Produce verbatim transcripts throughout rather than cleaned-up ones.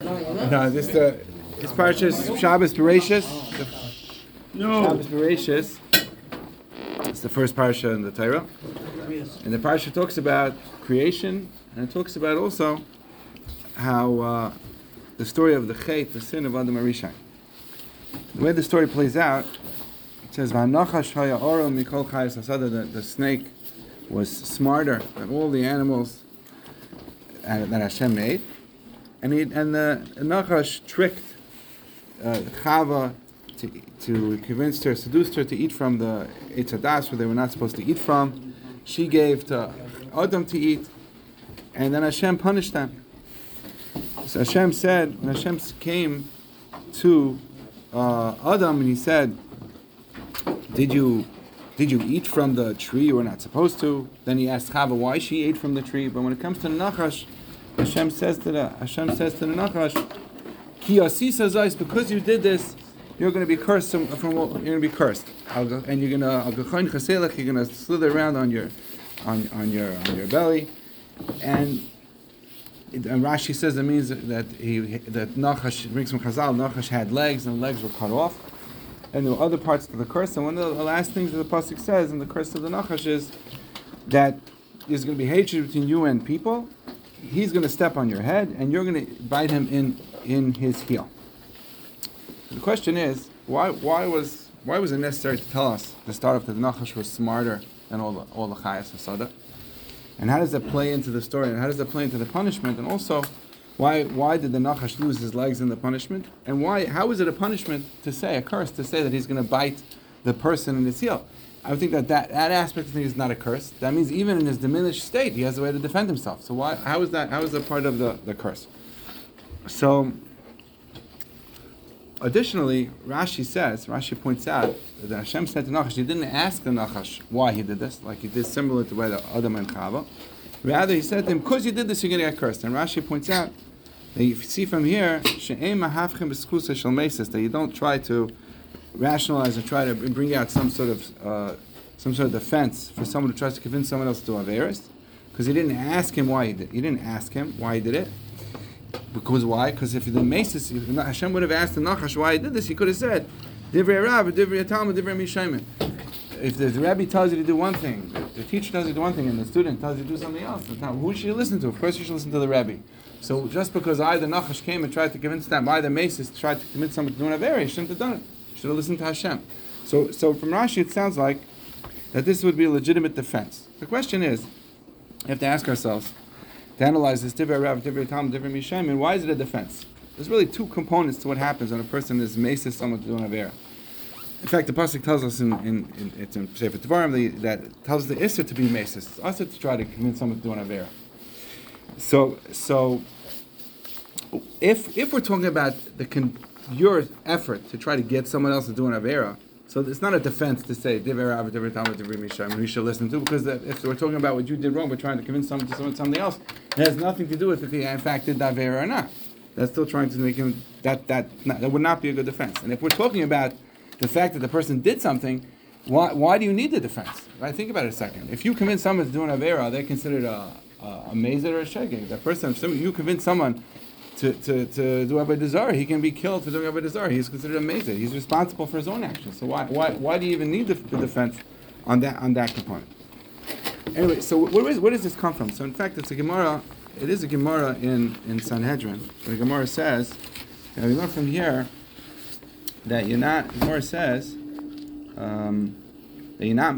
No, this uh, this parsha is Shabbos Bereishis. No. Shabbos Bereishis. It's the first parsha in the Torah, and the parsha talks about creation, and it talks about also how uh, the story of the Chet, the sin of Adam Arishai. The way the story plays out, it says Nachash mikol Chayas that the snake was smarter than all the animals that Hashem made. And he, and the uh, Nachash tricked uh, Chava to to convince her, seduced her to eat from the Eitz Hadas where they were not supposed to eat from. She gave to Adam to eat, and then Hashem punished them. So Hashem said, when Hashem came to uh, Adam and he said, "Did you did you eat from the tree you were not supposed to?" Then he asked Chava why she ate from the tree. But when it comes to Nachash, Hashem says to the Hashem says to the Nachash, "Ki asisazais, because you did this, you're going to be cursed. From, from you're going to be cursed, and you're going to you're going to slither around on your, on on your on your belly." And, and Rashi says it means that he that Nachash brings from Chazal. Nachash had legs, and the legs were cut off. And there were other parts of the curse. And one of the last things that the pasuk says in the curse of the Nachash is that there's going to be hatred between you and people. He's going to step on your head, and you're going to bite him in, in his heel. So the question is, why why was why was it necessary to tell us the start of the Nachash was smarter than all the all the Chayas and Soda? And how does that play into the story? And how does that play into the punishment? And also, why why did the Nachash lose his legs in the punishment? And why how is it a punishment to say a curse to say that he's going to bite the person in his heel? I think that, that that aspect of things is not a curse. That means even in his diminished state, he has a way to defend himself. So why? How is that? How is that part of the, the curse? So, additionally, Rashi says, Rashi points out that Hashem said to Nachash, he didn't ask the Nachash why he did this, like he did similar to way the Adam and Chava. Rather, he said to him, because you did this, you're going to get cursed. And Rashi points out that you see from here that you don't try to rationalize and try to bring out some sort of uh, some sort of defense for someone who tries to convince someone else to do averis, because he didn't ask him why he did. He didn't ask him why he did it. Because why? Because if the masis, if Hashem would have asked the Nachash why he did this, he could have said, "Divrei Rav, Divrei Talmud, Divrei Mishlei." If the rabbi tells you to do one thing, the teacher tells you to do one thing, and the student tells you to do something else, who should you listen to? Of course, you should listen to the rabbi. So just because I, the Nachash, came and tried to convince them, I, the masis, tried to convince someone to do an averis, shouldn't have done it. Should have listened to Hashem. So, so from Rashi, it sounds like that this would be a legitimate defense. The question is, we have to ask ourselves, to analyze this, De'vera avidavitam, De'vera mishem, and why is it a defense? There's really two components to what happens when a person is mases someone to do an avera. In fact, the pasuk tells us in, in, in it's in Pesachet Vavaram that it tells the iser to be masis. It's iser to try to convince someone to do an avera. So, so if if we're talking about the con- your effort to try to get someone else to do an avera, so it's not a defense to say De'vera avidavitam De'vera mishem, we should listen to, because if we're talking about what you did wrong, we're trying to convince someone to do something else. It has nothing to do with if he in fact did the avera or not. That's still trying to make him that that not, that would not be a good defense. And if we're talking about the fact that the person did something, why why do you need the defense? Right? Think about it a second. If you convince someone to do an avera, they're considered a a, a mezid or a shagga. That person, if you convince someone To, to, to do avodah zarah, he can be killed for doing avodah zarah. He's considered a masid. He's responsible for his own actions. So why why why do you even need the, the defense on that on that component? Anyway, so where is where does this come from? So in fact, it's a gemara. It is a gemara in in Sanhedrin. The gemara says, and we learn from here that you're not. The gemara says um, that you're not.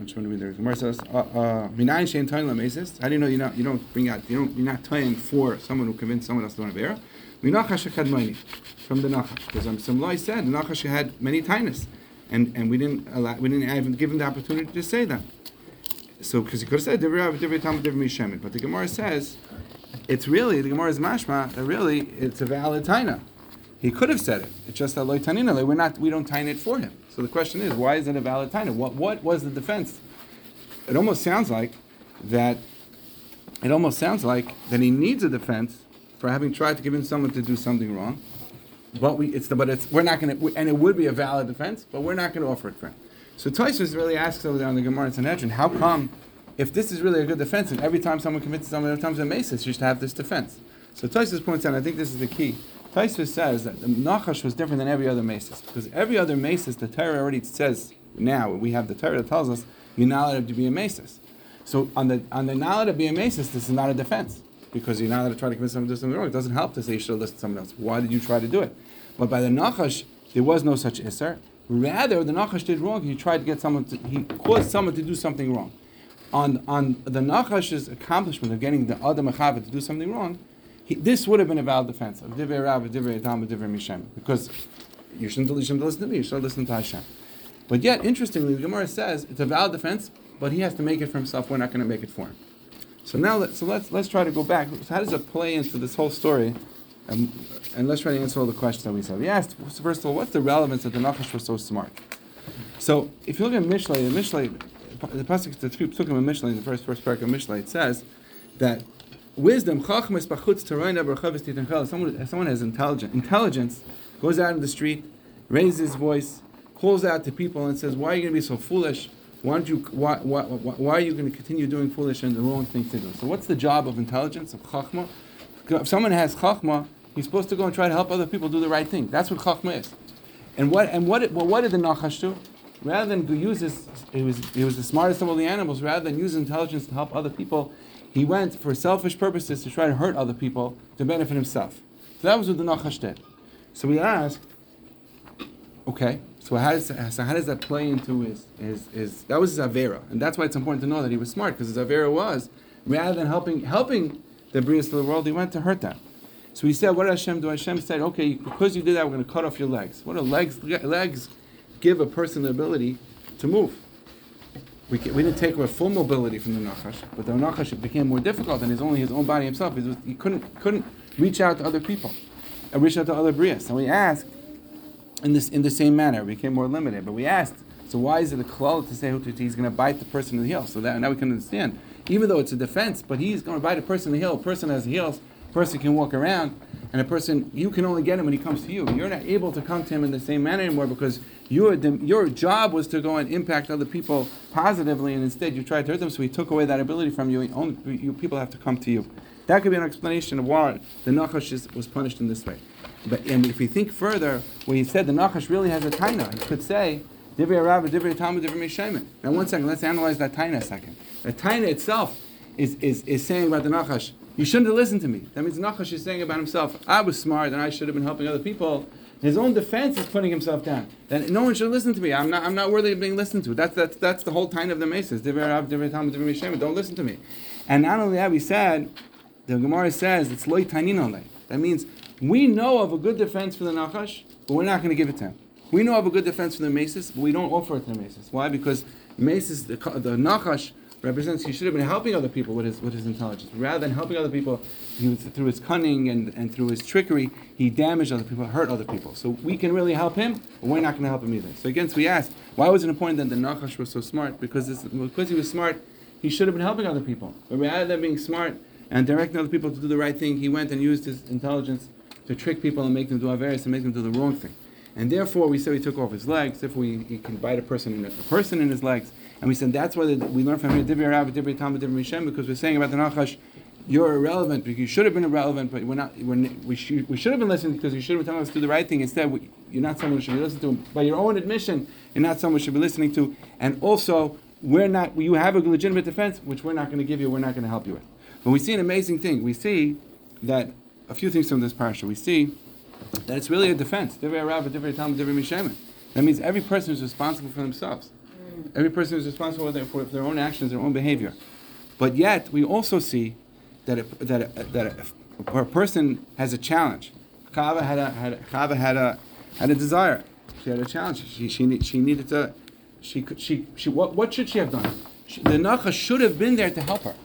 Which one do we do? The gemara says, uh, uh, how do you know you're not, you don't bring out, you don't, you're not tying for someone who convinced someone else to do an avera? From the Nachash, because um, some law said the Nachash had many tainas, and and we didn't allow, we didn't even give him the opportunity to say that. So because he could have said but the gemara says it's really the gemara's mashma that really it's a valid taina. He could have said it. It's just that loy tanin, we're not, we don't tain it for him. So the question is, why is it a valid taina? What what was the defense? It almost sounds like that. It almost sounds like that he needs a defense for having tried to convince someone to do something wrong. But we it's the but it's we're not going to, and it would be a valid defense, but we're not going to offer it for him. So Tosafos really asks over there on the gemara and Sanhedrin, how come if this is really a good defense, and every time someone convinces someone, every time there's a masis, you should have this defense? So Tosafos points out, and I think this is the key. Tosafos says that the Nachash was different than every other masis, because every other masis, the Torah already says now, we have the Torah that tells us, you're not allowed to be a masis. So on the on the not allowed to be a masis, this is not a defense, because you're not allowed to try to convince someone to do something wrong. It doesn't help to say you should have listened to someone else. Why did you try to do it? But by the Nachash, there was no such iser. Rather, the Nachash did wrong. He tried to get someone to, he caused someone to do something wrong. On on the Nachash's accomplishment of getting the other mechava to do something wrong, he, this would have been a valid defense of De'vera avidavitam, De'vera Mishlei, because you shouldn't listen to me. You should listen to Hashem. But yet, interestingly, the Gemara says it's a valid defense, but he has to make it for himself. We're not going to make it for him. So now, let, so let's let's try to go back. So how does it play into this whole story? Um, and let's try to answer all the questions that we said. We asked, first of all, what's the relevance that the Nachash was so smart? So if you look at Mishlei, the Mishlei, the pasuk, the three pasukim in Mishlei, the first first paragraph of Mishlei, it says that wisdom, chachma is pachutz taina b'rachavas titanchel. Someone, someone has intelligence. Intelligence goes out in the street, raises his voice, calls out to people, and says, "Why are you going to be so foolish? Why don't you? Why, why, why are you going to continue doing foolish and the wrong thing to do?" So what's the job of intelligence, of chachma? If someone has chachma, he's supposed to go and try to help other people do the right thing. That's what chachma is. And what and what well, what did the Nachash do? Rather than use his, he was he was the smartest of all the animals. Rather than use intelligence to help other people, he went for selfish purposes to try to hurt other people to benefit himself. So that was what the Nachash did. So we asked, okay, so how does so how does that play into his his, his that was his avera, and that's why it's important to know that he was smart, because his avera was rather than helping helping the brias of the world, he went to hurt them. So he said, what did Hashem do? Hashem said, okay, because you did that, we're going to cut off your legs. What do legs legs give a person the ability to move? We, can, we didn't take away full mobility from the Nachash, but the Nachash became more difficult, and it's only his own body himself. He, was, he couldn't couldn't reach out to other people and reach out to other brias. And we asked, in this in the same manner, it became more limited. But we asked, so why is it a klal to say he's going to bite the person in the heel? So that now we can understand, even though it's a defense, but he's going to bite a person in the heel. A person has heels. Person can walk around, and a person, you can only get him when he comes to you. You're not able to come to him in the same manner anymore, because your your job was to go and impact other people positively, and instead you tried to hurt them. So he took away that ability from you. And only you people have to come to you. That could be an explanation of why the Nachash was punished in this way. But and if we think further, when he said the Nachash really has a taina, he could say Divrei Rav, Divrei Talmud, Divrei Mishlei. Now one second, let's analyze that taina a second. The taina itself is is is saying about the Nachash, you shouldn't have listened to me. That means Nachash is saying about himself, I was smart and I should have been helping other people. His own defense is putting himself down. That no one should listen to me. I'm not I'm not worthy of being listened to. That's that's that's the whole time of the Mesa's. Don't listen to me. And not only that, we said, the Gemara says it's loy tanin. That means we know of a good defense for the Nachash, but we're not going to give it to him. We know of a good defense for the Mesa's, but we don't offer it to the Mesa's. Why? Because Mesa's, the the Nachash represents he should have been helping other people with his with his intelligence. Rather than helping other people, he was, through his cunning and, and through his trickery, he damaged other people, hurt other people. So we can really help him, but we're not going to help him either. So again, so we asked, why was it important that the Nachash was so smart? Because this, because he was smart, he should have been helping other people. But rather than being smart and directing other people to do the right thing, he went and used his intelligence to trick people and make them do averis and make them do the wrong thing. And therefore, we said he took off his legs. Therefore, he, he can bite a person in a, a person in his legs. And we said that's why the, we learn from here, because we're saying about the Nachash, you're irrelevant, because you should have been irrelevant, but we're not. We're, we should we should have been listening, because you should have been telling us to do the right thing. Instead, we, you're not someone who should be listened to. By your own admission, you're not someone who should be listening to. And also, we're not. You have a legitimate defense, which we're not going to give you. We're not going to help you with. But we see an amazing thing. We see that a few things from this parasha. We see that it's really a defense. That means every person is responsible for themselves. Every person is responsible for their, for their own actions, their own behavior. But yet, we also see that if, that a, that a, a person has a challenge. Chava had a had a, Chava had a had a desire. She had a challenge. She she she needed to. She could she she what what should she have done? She, the Nachash should have been there to help her.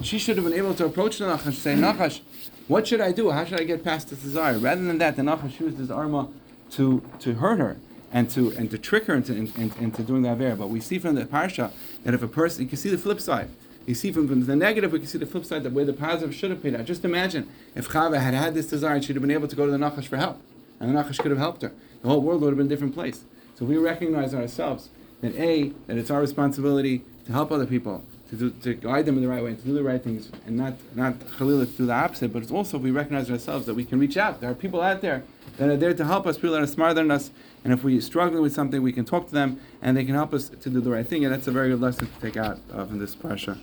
She should have been able to approach the Nachash and say, Nachash, what should I do? How should I get past this desire? Rather than that, the Nachash used his arma to to hurt her and to and to trick her into into, into doing the avera. But we see from the parsha that if a person, you can see the flip side. You see from, from the negative, we can see the flip side, that where the positive should have paid out. Just imagine if Chava had had this desire, she'd have been able to go to the Nachash for help, and the Nachash could have helped her. The whole world would have been a different place. So we recognize ourselves that a that it's our responsibility to help other people, to, do, to guide them in the right way, and to do the right things, and not not Chalila to do the opposite. But it's also we recognize ourselves that we can reach out. There are people out there that are there to help us, people that are smarter than us, and if we're struggling with something, we can talk to them, and they can help us to do the right thing. And that's a very good lesson to take out of in this parsha.